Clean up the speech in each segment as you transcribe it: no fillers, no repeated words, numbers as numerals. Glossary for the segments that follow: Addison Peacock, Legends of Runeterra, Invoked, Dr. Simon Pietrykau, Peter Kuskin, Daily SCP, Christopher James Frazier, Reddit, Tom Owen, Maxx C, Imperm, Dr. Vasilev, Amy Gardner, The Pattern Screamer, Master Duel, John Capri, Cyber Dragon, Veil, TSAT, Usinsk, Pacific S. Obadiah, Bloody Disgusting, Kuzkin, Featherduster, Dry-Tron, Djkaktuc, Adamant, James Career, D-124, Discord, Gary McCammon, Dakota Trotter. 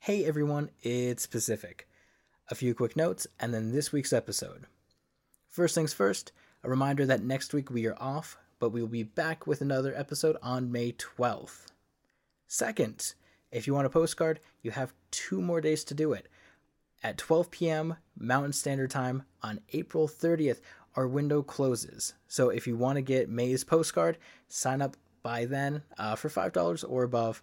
Hey everyone, it's Pacific. A few quick notes, and then this week's episode. First things first, a reminder that next week we are off, but we will be back with another episode on May 12th. Second, if you want a postcard, you have 2 more days to do it. At 12 p.m. Mountain Standard Time on April 30th, our window closes. So if you want to get May's postcard, sign up by then for $5 or above.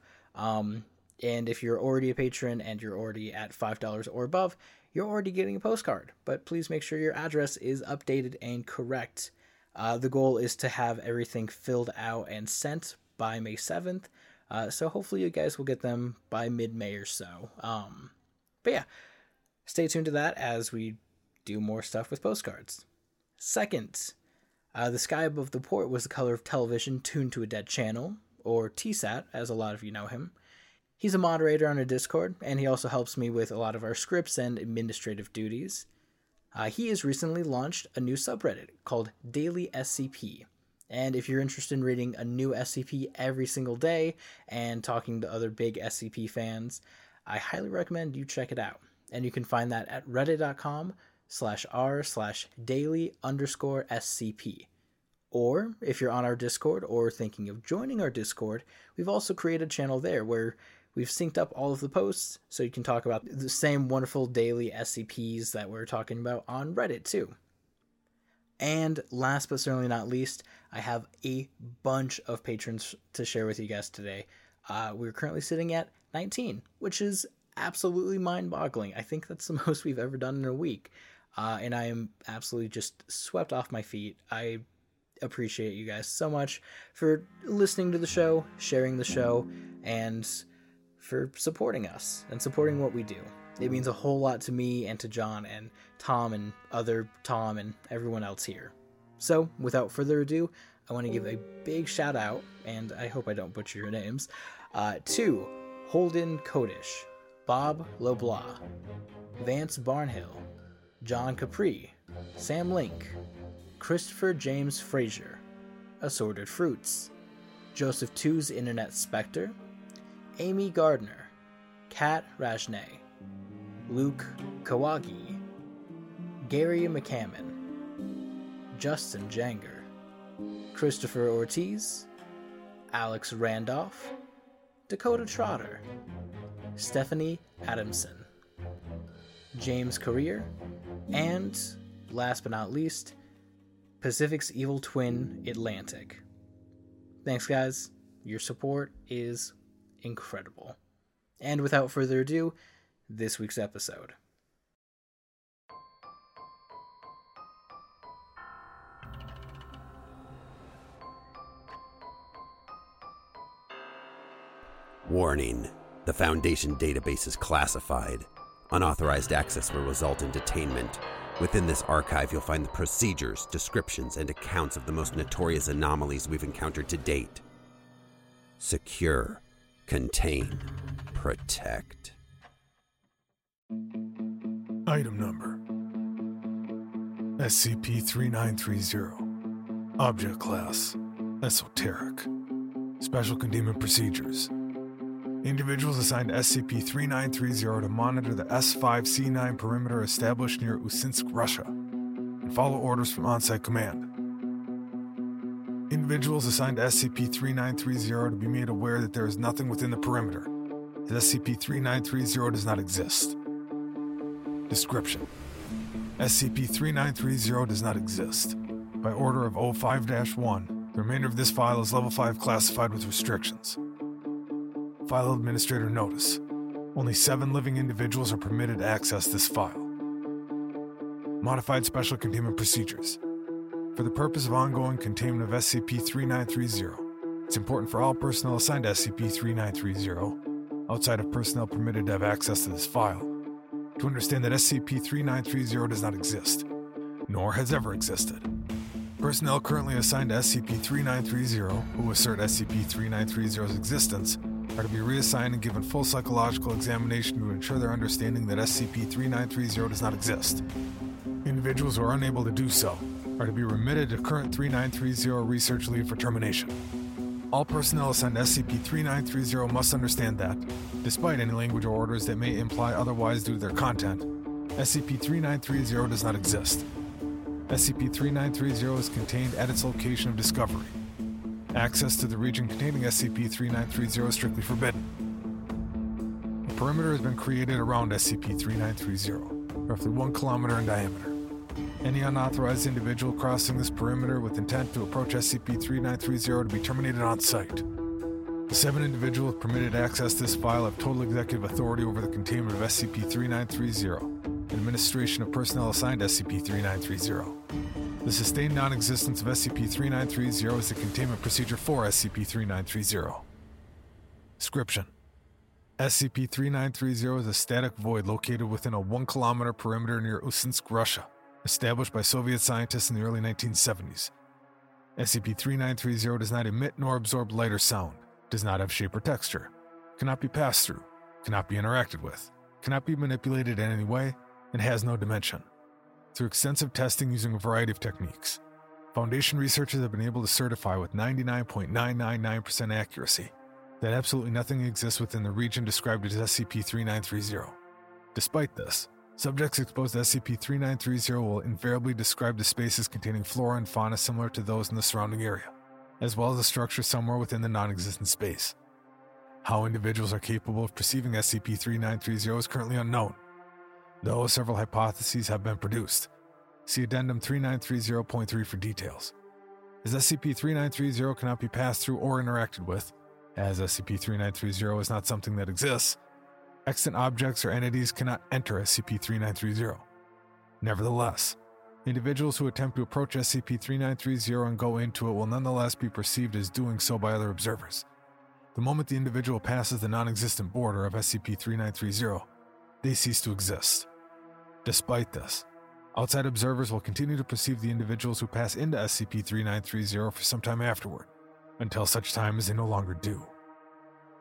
And if you're already a patron and you're already at $5 or above, you're already getting a postcard. But please make sure your address is updated and correct. The goal is to have everything filled out and sent by May 7th. So hopefully you guys will get them by mid-May or so. But yeah, stay tuned to that as we do more stuff with postcards. Second, The Sky Above the Port Was the Color of Television, Tuned to a Dead Channel, or TSAT, as a lot of you know him. He's a moderator on our Discord, and he also helps me with a lot of our scripts and administrative duties. He has recently launched a new subreddit called Daily SCP. And if you're interested in reading a new SCP every single day and talking to other big SCP fans, I highly recommend you check it out. And you can find that at reddit.com/r/daily_SCP. Or, if you're on our Discord or thinking of joining our Discord, we've also created a channel there where we've synced up all of the posts, so you can talk about the same wonderful daily SCPs that we're talking about on Reddit, too. And last but certainly not least, I have a bunch of patrons to share with you guys today. We're currently sitting at 19, which is absolutely mind-boggling. I think that's the most we've ever done in a week. And I am absolutely just swept off my feet. I appreciate you guys so much for listening to the show, sharing the show, and for supporting us and supporting what we do. It means a whole lot to me and to John and Tom and other Tom and everyone else here. So without further ado, I want to give a big shout out, and I hope I don't butcher your names, to Holden Kodish, Bob Loblaw, Vance Barnhill, John Capri, Sam Link, Christopher James Frazier, Assorted Fruits, Joseph 2's Internet Spectre, Amy Gardner, Kat Rajne, Luke Kawagi, Gary McCammon, Justin Janger, Christopher Ortiz, Alex Randolph, Dakota Trotter, Stephanie Adamson, James Career, and, last but not least, Pacific's evil twin, Atlantic. Thanks, guys. Your support is incredible. And without further ado, this week's episode. Warning: the Foundation database is classified. Unauthorized access will result in detainment. Within this archive, you'll find the procedures, descriptions, and accounts of the most notorious anomalies we've encountered to date. Secure. Contain. Protect. Item number: SCP-3930. Object class: Esoteric. Special containment procedures: individuals assigned SCP-3930 to monitor the S5C9 perimeter established near Usinsk, Russia, and follow orders from on-site command. Individuals assigned to SCP-3930 to be made aware that there is nothing within the perimeter, that SCP-3930 does not exist. Description: SCP-3930 does not exist. By order of O5-1, the remainder of this file is Level 5 classified with restrictions. File Administrator Notice: only 7 living individuals are permitted to access this file. Modified Special Containment Procedures: for the purpose of ongoing containment of SCP-3930, it's important for all personnel assigned to SCP-3930 outside of personnel permitted to have access to this file, to understand that SCP-3930 does not exist, nor has ever existed. Personnel currently assigned to SCP-3930, who assert SCP-3930's existence, are to be reassigned and given full psychological examination to ensure their understanding that SCP-3930 does not exist. Individuals who are unable to do so are to be remitted to current 3930 research lead for termination. All personnel assigned to SCP-3930 must understand that, despite any language or orders that may imply otherwise due to their content, SCP-3930 does not exist. SCP-3930 is contained at its location of discovery. Access to the region containing SCP-3930 is strictly forbidden. A perimeter has been created around SCP-3930, roughly 1 kilometer in diameter. Any unauthorized individual crossing this perimeter with intent to approach SCP-3930 to be terminated on site. The 7 individuals permitted access to this file have total executive authority over the containment of SCP-3930 and administration of personnel assigned to SCP-3930. The sustained non-existence of SCP-3930 is the containment procedure for SCP-3930. Description: SCP-3930 is a static void located within a 1 kilometer perimeter near Usinsk, Russia, established by Soviet scientists in the early 1970s. SCP-3930 does not emit nor absorb light or sound, does not have shape or texture, cannot be passed through, cannot be interacted with, cannot be manipulated in any way, and has no dimension. Through extensive testing using a variety of techniques, Foundation researchers have been able to certify with 99.999% accuracy that absolutely nothing exists within the region described as SCP-3930. Despite this, subjects exposed to SCP-3930 will invariably describe the spaces containing flora and fauna similar to those in the surrounding area, as well as a structure somewhere within the non-existent space. How individuals are capable of perceiving SCP-3930 is currently unknown, though several hypotheses have been produced. See Addendum 3930.3 for details. As SCP-3930 cannot be passed through or interacted with, as SCP-3930 is not something that exists, extant objects or entities cannot enter SCP-3930. Nevertheless, individuals who attempt to approach SCP-3930 and go into it will nonetheless be perceived as doing so by other observers. The moment the individual passes the non-existent border of SCP-3930, they cease to exist. Despite this, outside observers will continue to perceive the individuals who pass into SCP-3930 for some time afterward, until such time as they no longer do.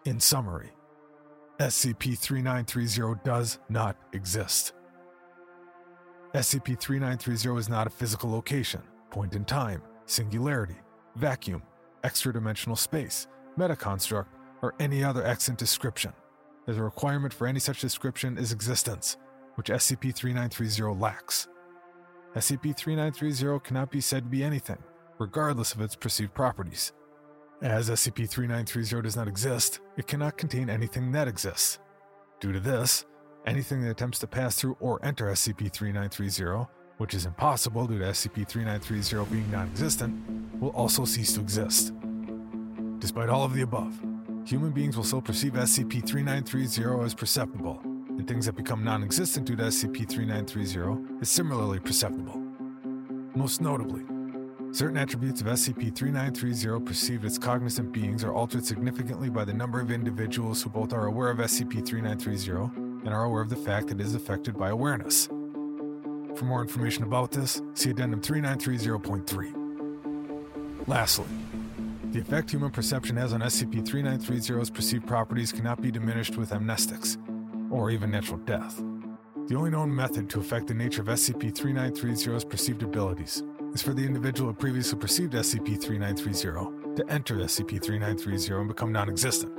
In summary, SCP-3930 does not exist. SCP-3930 is not a physical location, point in time, singularity, vacuum, extra-dimensional space, metaconstruct, or any other extant description, as a requirement for any such description is existence, which SCP-3930 lacks. SCP-3930 cannot be said to be anything, regardless of its perceived properties. As SCP-3930 does not exist, it cannot contain anything that exists. Due to this, anything that attempts to pass through or enter SCP-3930, which is impossible due to SCP-3930 being non-existent, will also cease to exist. Despite all of the above, human beings will still perceive SCP-3930 as perceptible, and things that become non-existent due to SCP-3930 is similarly perceptible. Most notably, certain attributes of SCP-3930 perceived as cognizant beings are altered significantly by the number of individuals who both are aware of SCP-3930 and are aware of the fact that it is affected by awareness. For more information about this, see Addendum 3930.3. Lastly, the effect human perception has on SCP-3930's perceived properties cannot be diminished with amnestics, or even natural death. The only known method to affect the nature of SCP-3930's perceived abilities is for the individual who previously perceived SCP-3930 to enter SCP-3930 and become non-existent.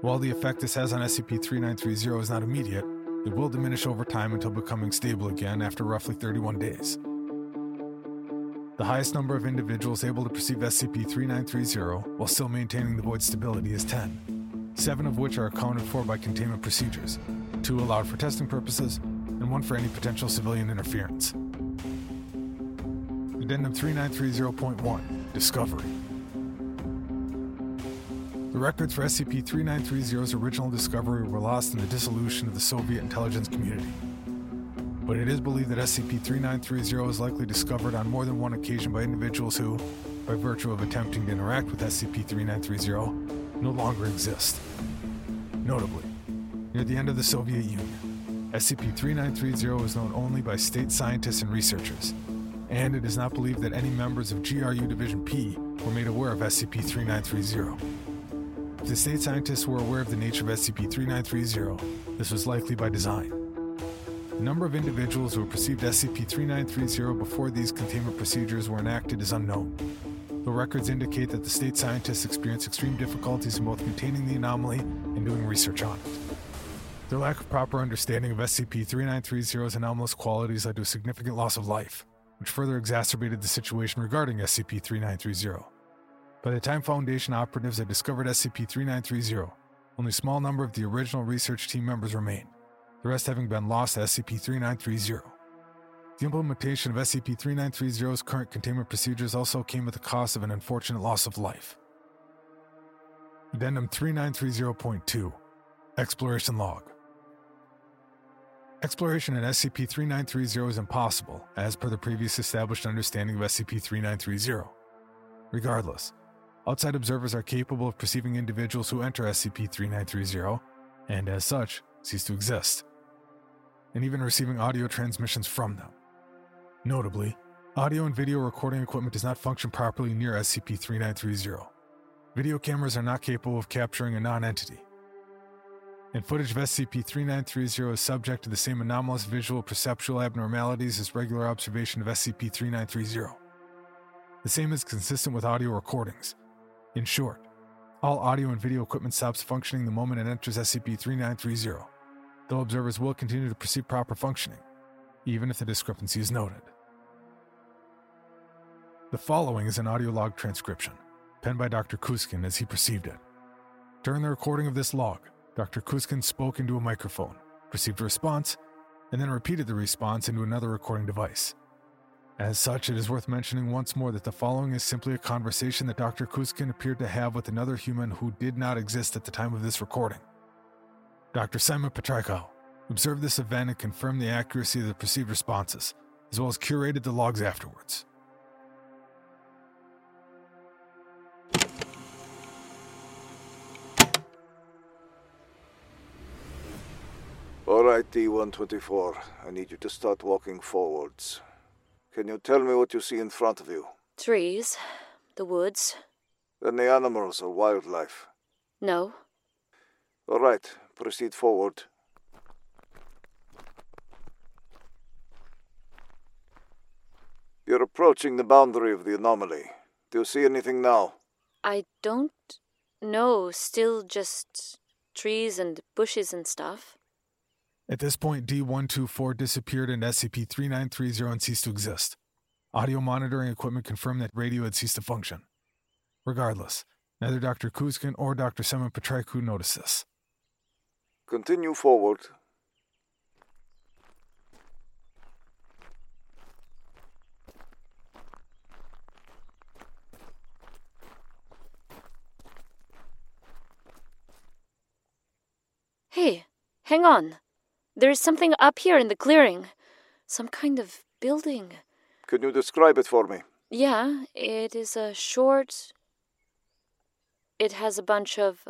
While the effect this has on SCP-3930 is not immediate, it will diminish over time until becoming stable again after roughly 31 days. The highest number of individuals able to perceive SCP-3930 while still maintaining the void's stability is 10, 7 of which are accounted for by containment procedures, 2 allowed for testing purposes, and 1 for any potential civilian interference. Addendum 3930.1, Discovery. The records for SCP-3930's original discovery were lost in the dissolution of the Soviet intelligence community, but it is believed that SCP-3930 is likely discovered on more than one occasion by individuals who, by virtue of attempting to interact with SCP-3930, no longer exist. Notably, near the end of the Soviet Union, SCP-3930 is known only by state scientists and researchers, and it is not believed that any members of GRU Division P were made aware of SCP-3930. If the state scientists were aware of the nature of SCP-3930, this was likely by design. The number of individuals who perceived SCP-3930 before these containment procedures were enacted is unknown, though records indicate that the state scientists experienced extreme difficulties in both containing the anomaly and doing research on it. Their lack of proper understanding of SCP-3930's anomalous qualities led to a significant loss of life, which further exacerbated the situation regarding SCP-3930. By the time Foundation operatives had discovered SCP-3930, only a small number of the original research team members remained, the rest having been lost to SCP-3930. The implementation of SCP-3930's current containment procedures also came at the cost of an unfortunate loss of life. Addendum 3930.2 Exploration Log. Exploration in SCP-3930 is impossible, as per the previous established understanding of SCP-3930. Regardless, outside observers are capable of perceiving individuals who enter SCP-3930, and as such, cease to exist, and even receiving audio transmissions from them. Notably, audio and video recording equipment does not function properly near SCP-3930. Video cameras are not capable of capturing a non-entity, and footage of SCP-3930 is subject to the same anomalous visual perceptual abnormalities as regular observation of SCP-3930. The same is consistent with audio recordings. In short, all audio and video equipment stops functioning the moment it enters SCP-3930, though observers will continue to perceive proper functioning, even if the discrepancy is noted. The following is an audio log transcription, penned by Dr. Kuskin as he perceived it. During the recording of this log, Dr. Kuskin spoke into a microphone, received a response, and then repeated the response into another recording device. As such, it is worth mentioning once more that the following is simply a conversation that Dr. Kuskin appeared to have with another human who did not exist at the time of this recording. Dr. Simon Pietrykau observed this event and confirmed the accuracy of the perceived responses, as well as curated the logs afterwards. All right, D-124, I need you to start walking forwards. Can you tell me what you see in front of you? Trees. The woods. Any animals or wildlife? No. All right. Proceed forward. You're approaching the boundary of the anomaly. Do you see anything now? I don't know. Still just trees and bushes and stuff. At this point, D-124 disappeared and SCP-3930 and ceased to exist. Audio monitoring equipment confirmed that radio had ceased to function. Regardless, neither Dr. Kuskin or Dr. Simon Pietrykau noticed this. Continue forward. Hey, hang on. There is something up here in the clearing. Some kind of building. Could you describe it for me? Yeah, it is a short... It has a bunch of...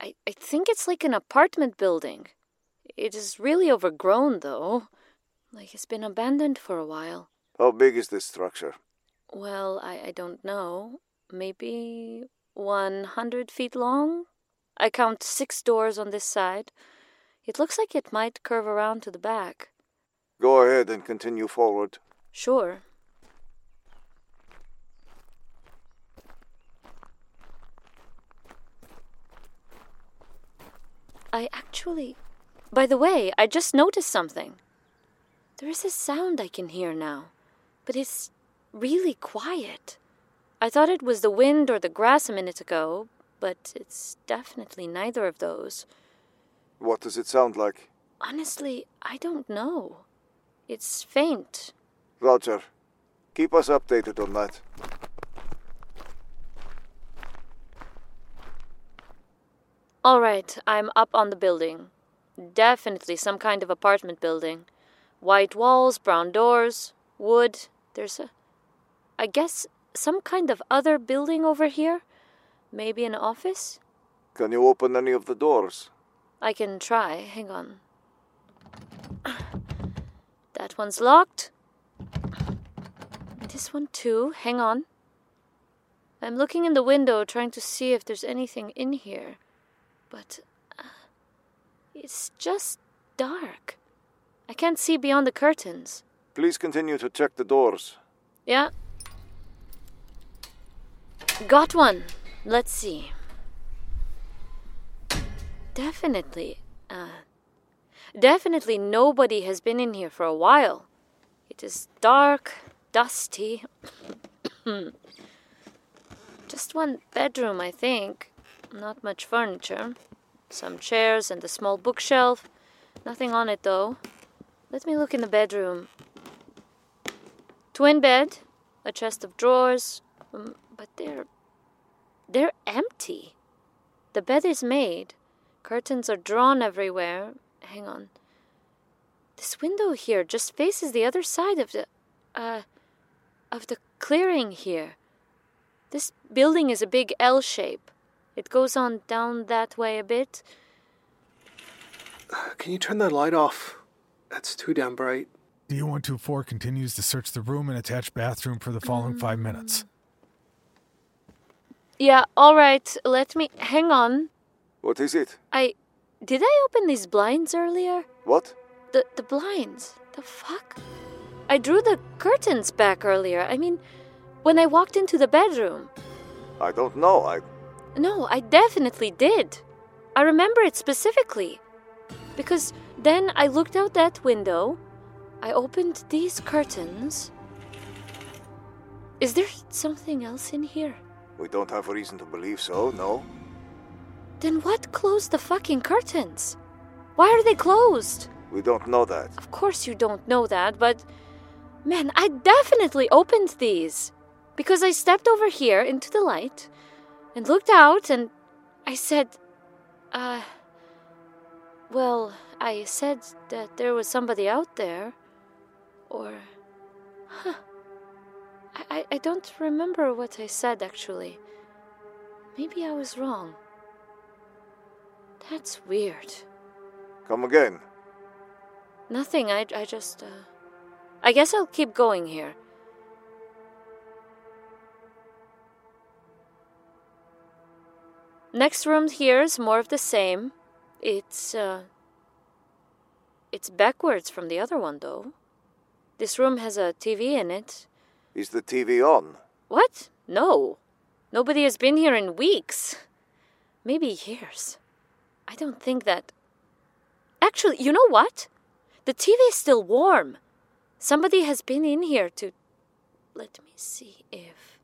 I think it's like an apartment building. It is really overgrown, though. Like it's been abandoned for a while. How big is this structure? Well, I don't know. Maybe 100 feet long? I count 6 doors on this side. It looks like it might curve around to the back. Go ahead and continue forward. Sure. By the way, I just noticed something. There is a sound I can hear now, but it's really quiet. I thought it was the wind or the grass a minute ago, but it's definitely neither of those. What does it sound like? Honestly, I don't know. It's faint. Roger. Keep us updated on that. All right, I'm up on the building. Definitely some kind of apartment building. White walls, brown doors, wood. There's I guess some kind of other building over here? Maybe an office? Can you open any of the doors? I can try. Hang on. That one's locked. This one too. Hang on. I'm looking in the window, trying to see if there's anything in here. But it's just dark. I can't see beyond the curtains. Please continue to check the doors. Yeah. Got one. Let's see. Definitely nobody has been in here for a while. It is dark, dusty. Just one bedroom, I think. Not much furniture. Some chairs and a small bookshelf. Nothing on it, though. Let me look in the bedroom. Twin bed, a chest of drawers, but they're empty. The bed is made. Curtains are drawn everywhere. Hang on. This window here just faces the other side of the clearing here. This building is a big L shape. It goes on down that way a bit. Can you turn that light off? That's too damn bright. DO-124 continues to search the room and attached bathroom for the following 5 minutes. Yeah, all right. Let me... Hang on. What is it? Did I open these blinds earlier? What? The blinds. The fuck? I drew the curtains back earlier. I mean, when I walked into the bedroom. I don't know. No, I definitely did. I remember it specifically. Because then I looked out that window. I opened these curtains. Is there something else in here? We don't have a reason to believe so, no. Then what closed the fucking curtains? Why are they closed? We don't know that. Of course you don't know that, but... Man, I definitely opened these. Because I stepped over here into the light and looked out and I said... Well, I said that there was somebody out there. Or... Huh. I don't remember what I said, actually. Maybe I was wrong. That's weird. Come again. Nothing, I just... I guess I'll keep going here. Next room here is more of the same. It's backwards from the other one, though. This room has a TV in it. Is the TV on? What? No. Nobody has been here in weeks. Maybe years. I don't think that... Actually, you know what? The TV is still warm. Somebody has been in here to... Let me see if...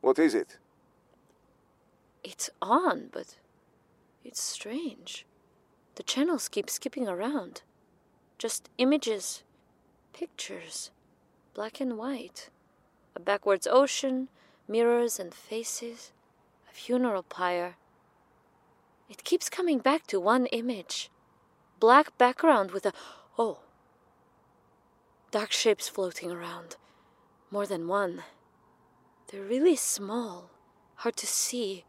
What is it? It's on, but it's strange. The channels keep skipping around. Just images, pictures, black and white. A backwards ocean, mirrors and faces, a funeral pyre. It keeps coming back to one image. Black background with a... Oh. Dark shapes floating around. More than one. They're really small. Hard to see.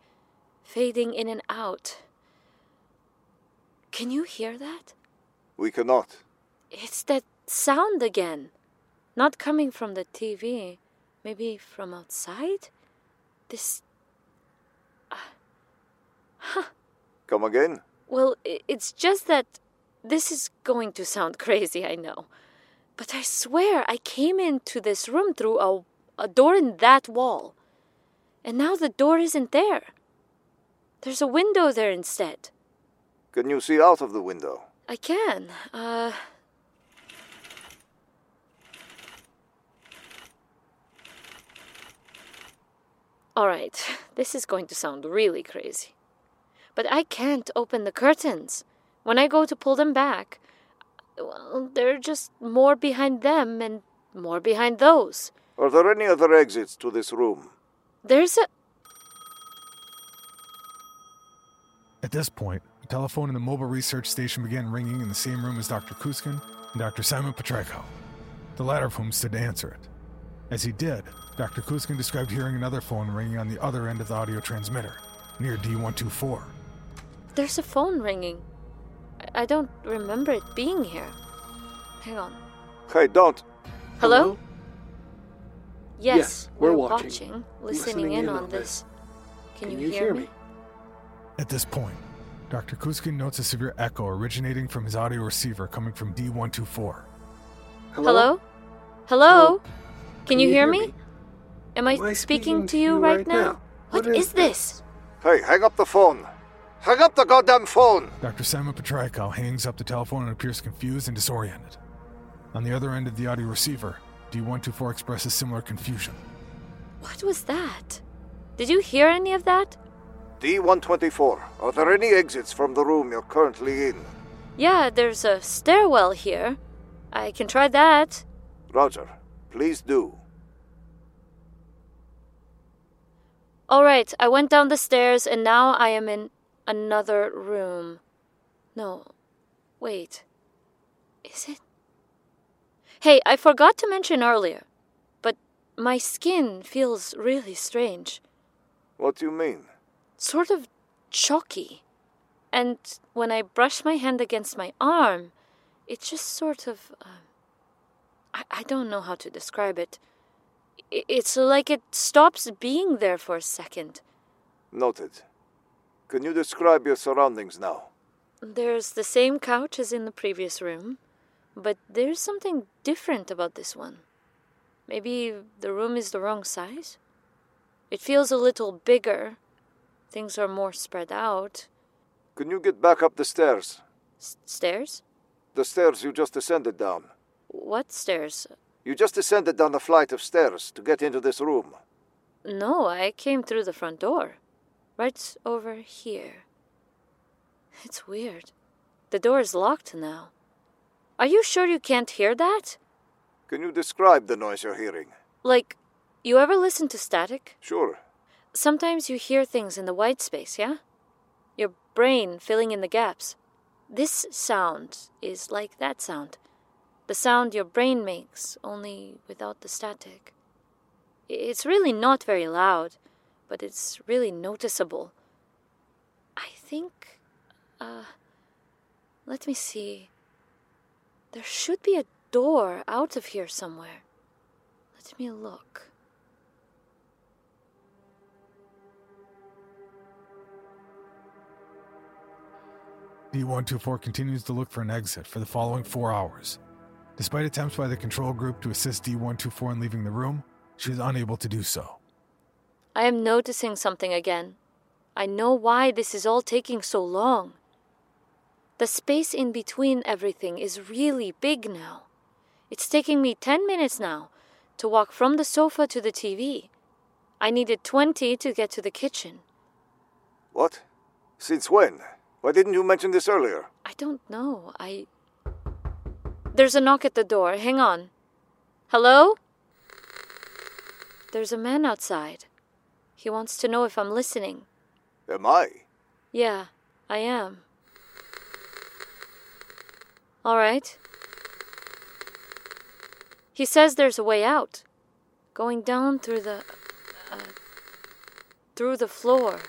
Fading in and out. Can you hear that? We cannot. It's that sound again. Not coming from the TV. Maybe from outside? This... Huh. Come again? Well, it's just that this is going to sound crazy, I know. But I swear I came into this room through a door in that wall. And now the door isn't there. There's a window there instead. Can you see out of the window? I can. All right, this is going to sound really crazy. But I can't open the curtains. When I go to pull them back, well, there are just more behind them and more behind those. Are there any other exits to this room? There's a... At this point, the telephone in the mobile research station began ringing in the same room as Dr. Kuzkin and Dr. Simon Pietrykau, the latter of whom stood to answer it. As he did, Dr. Kuzkin described hearing another phone ringing on the other end of the audio transmitter, near D-124. There's a phone ringing. I don't remember it being here. Hang on. Hey, don't. Hello? Yes, we're watching, listening in on this. Can you hear me? At this point, Dr. Kuzkin notes a severe echo originating from his audio receiver coming from D124. Hello? Hello? Can you hear me? Am I speaking to you right now? What is this? Hey, hang up the phone. Hang up the goddamn phone! Dr. Simon Pietrykau hangs up the telephone and appears confused and disoriented. On the other end of the audio receiver, D124 expresses similar confusion. What was that? Did you hear any of that? D124, are there any exits from the room you're currently in? Yeah, there's a stairwell here. I can try that. Roger, please do. Alright, I went down the stairs and now I am in another room. No, wait. Is it? Hey, I forgot to mention earlier, but my skin feels really strange. What do you mean? Sort of chalky. And when I brush my hand against my arm, it just sort of... I don't know how to describe it. It's like it stops being there for a second. Noted. Can you describe your surroundings now? There's the same couch as in the previous room, but there's something different about this one. Maybe the room is the wrong size? It feels a little bigger. Things are more spread out. Can you get back up the stairs? Stairs? The stairs you just descended down. What stairs? You just descended down the flight of stairs to get into this room. No, I came through the front door. Right over here. It's weird. The door is locked now. Are you sure you can't hear that? Can you describe the noise you're hearing? Like, you ever listen to static? Sure. Sometimes you hear things in the white space, yeah? Your brain filling in the gaps. This sound is like that sound. The sound your brain makes, only without the static. It's really not very loud, but it's really noticeable. I think... let me see. There should be a door out of here somewhere. Let me look. D124 continues to look for an exit for the following 4 hours. Despite attempts by the control group to assist D124 in leaving the room, she is unable to do so. I am noticing something again. I know why this is all taking so long. The space in between everything is really big now. It's taking me 10 minutes now to walk from the sofa to the TV. I needed 20 to get to the kitchen. What? Since when? Why didn't you mention this earlier? I don't know. There's a knock at the door. Hang on. Hello? There's a man outside. He wants to know if I'm listening. Am I? Yeah, I am. All right. He says there's a way out. Going down through the floor.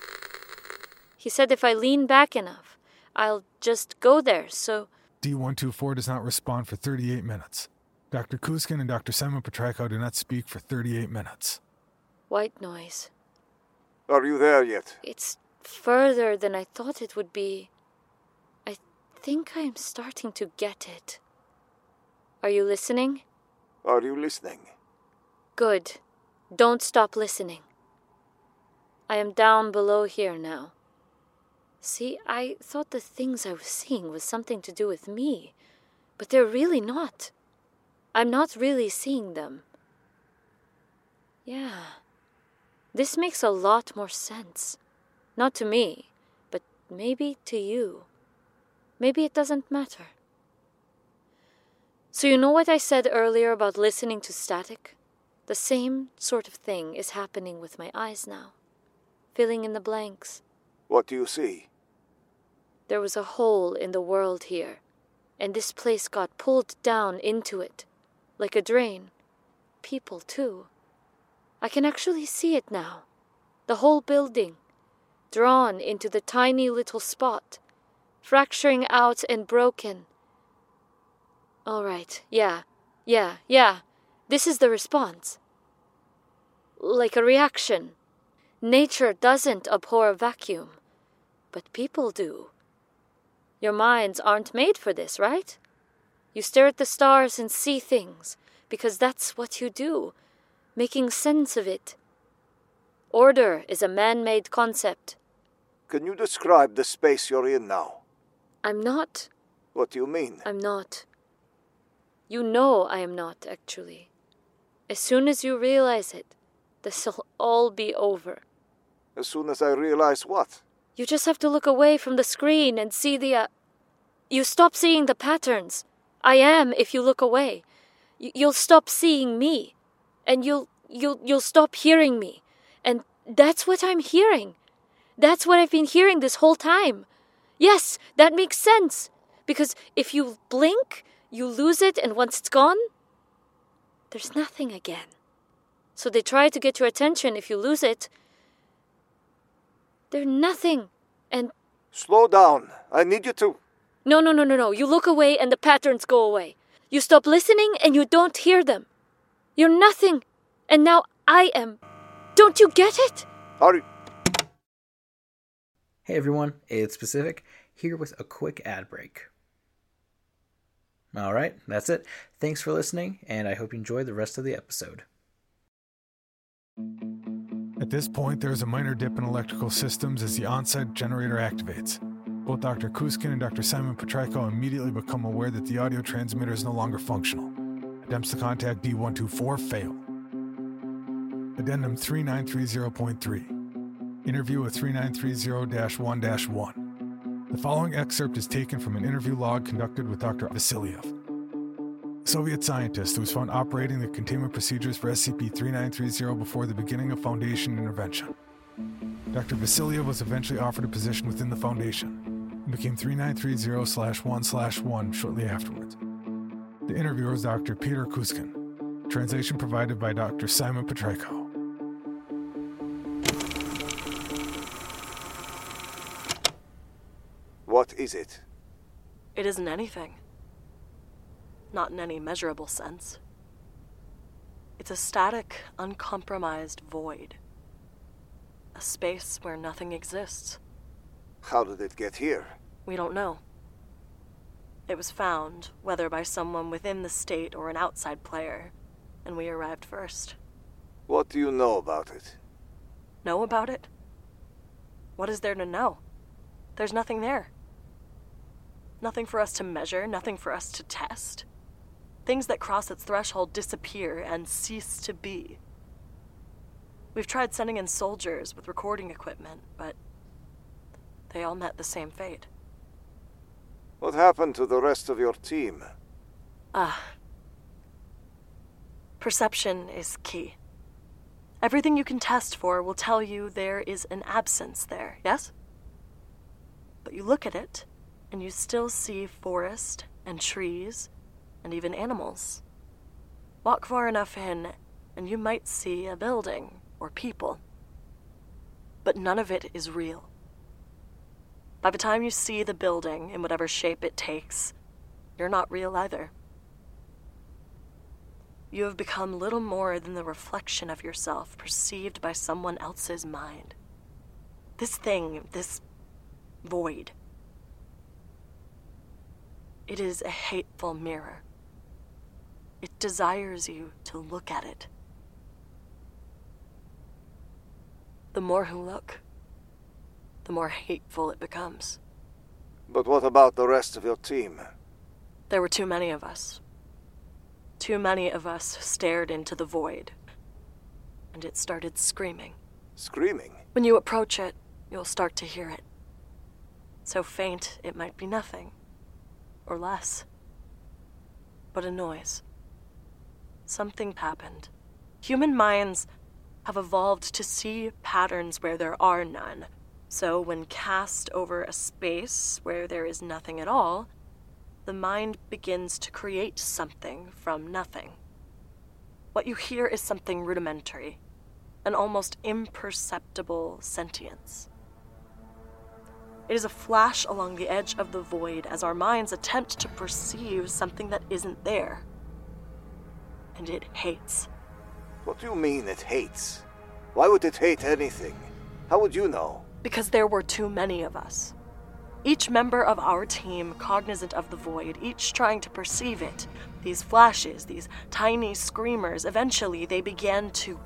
He said if I lean back enough, I'll just go there, so... D124 does not respond for 38 minutes. Dr. Kuzkin and Dr. Simon Pietrykau do not speak for 38 minutes. White noise. Are you there yet? It's further than I thought it would be. I think I am starting to get it. Are you listening? Are you listening? Good. Don't stop listening. I am down below here now. See, I thought the things I was seeing was something to do with me, but they're really not. I'm not really seeing them. Yeah, this makes a lot more sense. Not to me, but maybe to you. Maybe it doesn't matter. So you know what I said earlier about listening to static? The same sort of thing is happening with my eyes now. Filling in the blanks. What do you see? There was a hole in the world here, and this place got pulled down into it, like a drain. People, too. I can actually see it now. The whole building. drawn into the tiny little spot, fracturing out and broken. All right, yeah, this is the response. Like a reaction. Nature doesn't abhor a vacuum, but people do. Your minds aren't made for this, right? You stare at the stars and see things, because that's what you do, making sense of it. Order is a man-made concept. Can you describe the space you're in now? I'm not. What do you mean? I'm not. You know I am not, actually. As soon as you realize it, this'll all be over. As soon as I realize what? You just have to look away from the screen and see the... You stop seeing the patterns. I am if you look away. You'll stop seeing me. And you'll stop hearing me. And that's what I'm hearing. That's what I've been hearing this whole time. Yes, that makes sense. Because if you blink, you lose it, and once it's gone, there's nothing again. So they try to get your attention. If you lose it, they're nothing, and... Slow down. I need you to... No. You look away and the patterns go away. You stop listening and you don't hear them. You're nothing, and now I am. Don't you get it? Hurry. Hey everyone, it's Pacific, here with a quick ad break. Alright, that's it. Thanks for listening, and I hope you enjoy the rest of the episode. At this point, there is a minor dip in electrical systems as the on-site generator activates. Both Dr. Kuskin and Dr. Simon Pietrykau immediately become aware that the audio transmitter is no longer functional. Attempts to contact D124 fail. Addendum 3930.3. Interview with 3930-1-1. The following excerpt is taken from an interview log conducted with Dr. Vasilev, a Soviet scientist who was found operating the containment procedures for SCP-3930 before the beginning of Foundation intervention. Dr. Vasilev was eventually offered a position within the Foundation and became 3930/1/1 shortly afterwards. The interviewer was Dr. Peter Kuskin. Translation provided by Dr. Simon Pietrykau. What is it? It isn't anything. Not in any measurable sense. It's a static, uncompromised void. A space where nothing exists. How did it get here? We don't know. It was found, whether by someone within the state or an outside player, and we arrived first. What do you know about it? Know about it? What is there to know? There's nothing there. Nothing for us to measure, nothing for us to test. Things that cross its threshold disappear and cease to be. We've tried sending in soldiers with recording equipment, but they all met the same fate. What happened to the rest of your team? Perception is key. Everything you can test for will tell you there is an absence there, yes? But you look at it, and you still see forest and trees and even animals. Walk far enough in, and you might see a building or people. But none of it is real. By the time you see the building in whatever shape it takes, you're not real either. You have become little more than the reflection of yourself perceived by someone else's mind. This thing, this void, it is a hateful mirror. It desires you to look at it. The more who look, the more hateful it becomes. But what about the rest of your team? There were too many of us. Too many of us stared into the void, and it started screaming. Screaming? When you approach it, you'll start to hear it. So faint, it might be nothing, or less, but a noise. Something happened. Human minds have evolved to see patterns where there are none. So when cast over a space where there is nothing at all, the mind begins to create something from nothing. What you hear is something rudimentary, an almost imperceptible sentience. It is a flash along the edge of the void as our minds attempt to perceive something that isn't there. And it hates. What do you mean it hates? Why would it hate anything? How would you know? Because there were too many of us. Each member of our team cognizant of the void, each trying to perceive it. These flashes, these tiny screamers, eventually they began to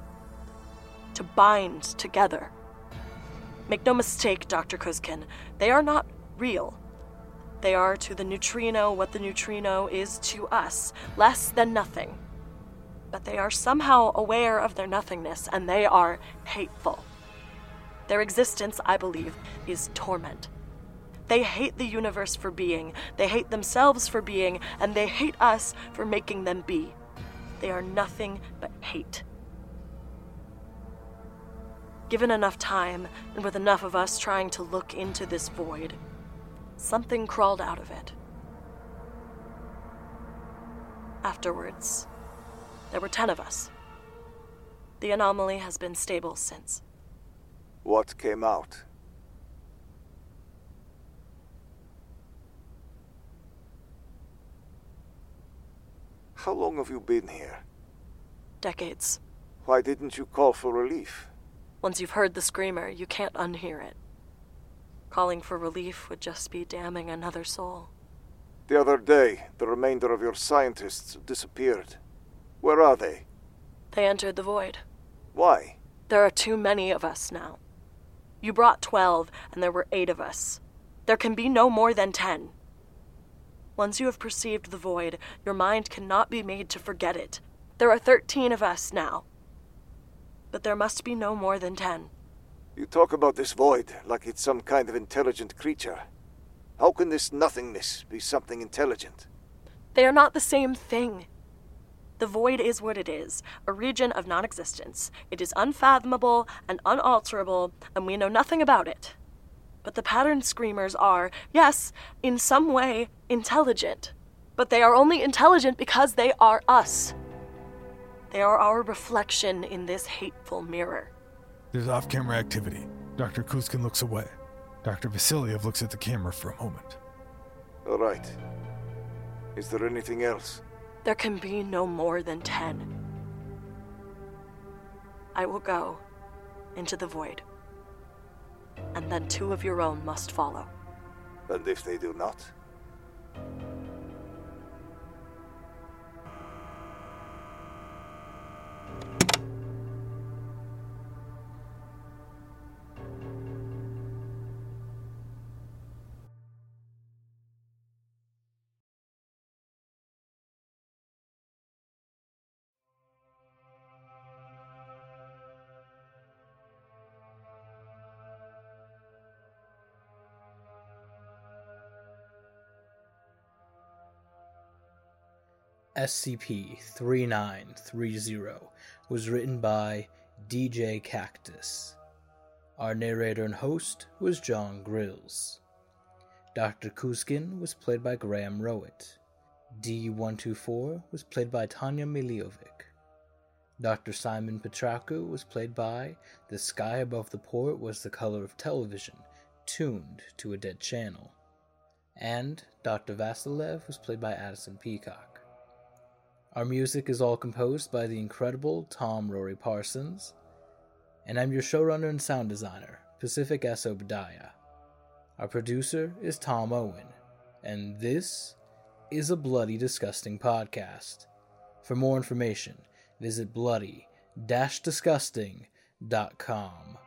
bind together. Make no mistake, Dr. Kuzkin, they are not real. They are to the neutrino what the neutrino is to us, less than nothing. But they are somehow aware of their nothingness, and they are hateful. Their existence, I believe, is torment. They hate the universe for being, they hate themselves for being, and they hate us for making them be. They are nothing but hate. Given enough time, and with enough of us trying to look into this void, something crawled out of it. Afterwards, there were 10 of us. The anomaly has been stable since. What came out? How long have you been here? Decades. Why didn't you call for relief? Once you've heard the screamer, you can't unhear it. Calling for relief would just be damning another soul. The other day, the remainder of your scientists disappeared. Where are they? They entered the void. Why? There are too many of us now. You brought 12, and there were 8 of us. There can be no more than 10. Once you have perceived the void, your mind cannot be made to forget it. There are 13 of us now. But there must be no more than 10. You talk about this void like it's some kind of intelligent creature. How can this nothingness be something intelligent? They are not the same thing. The void is what it is, a region of non-existence. It is unfathomable and unalterable, and we know nothing about it. But the pattern screamers are, yes, in some way, intelligent. But they are only intelligent because they are us. They are our reflection in this hateful mirror. There's off-camera activity. Dr. Kuzkin looks away. Dr. Vasilev looks at the camera for a moment. All right. Is there anything else? There can be no more than 10. I will go into the void. And then 2 of your own must follow. And if they do not? SCP-3930 was written by Djkaktuc. Our narrator and host was John Grilz. Dr. Kuzkin was played by Graham Rowat. D124 was played by Tanya Milojevic. Dr. Simon Pietrykau was played by The Sky Above the Port Was the Color of Television, Tuned to a Dead Channel. And Dr. Vasilev was played by Addison Peacock. Our music is all composed by the incredible Tom Rory Parsons, and I'm your showrunner and sound designer, Pacific S. Obadiah. Our producer is Tom Owen, and this is a Bloody Disgusting podcast. For more information, visit bloody-disgusting.com.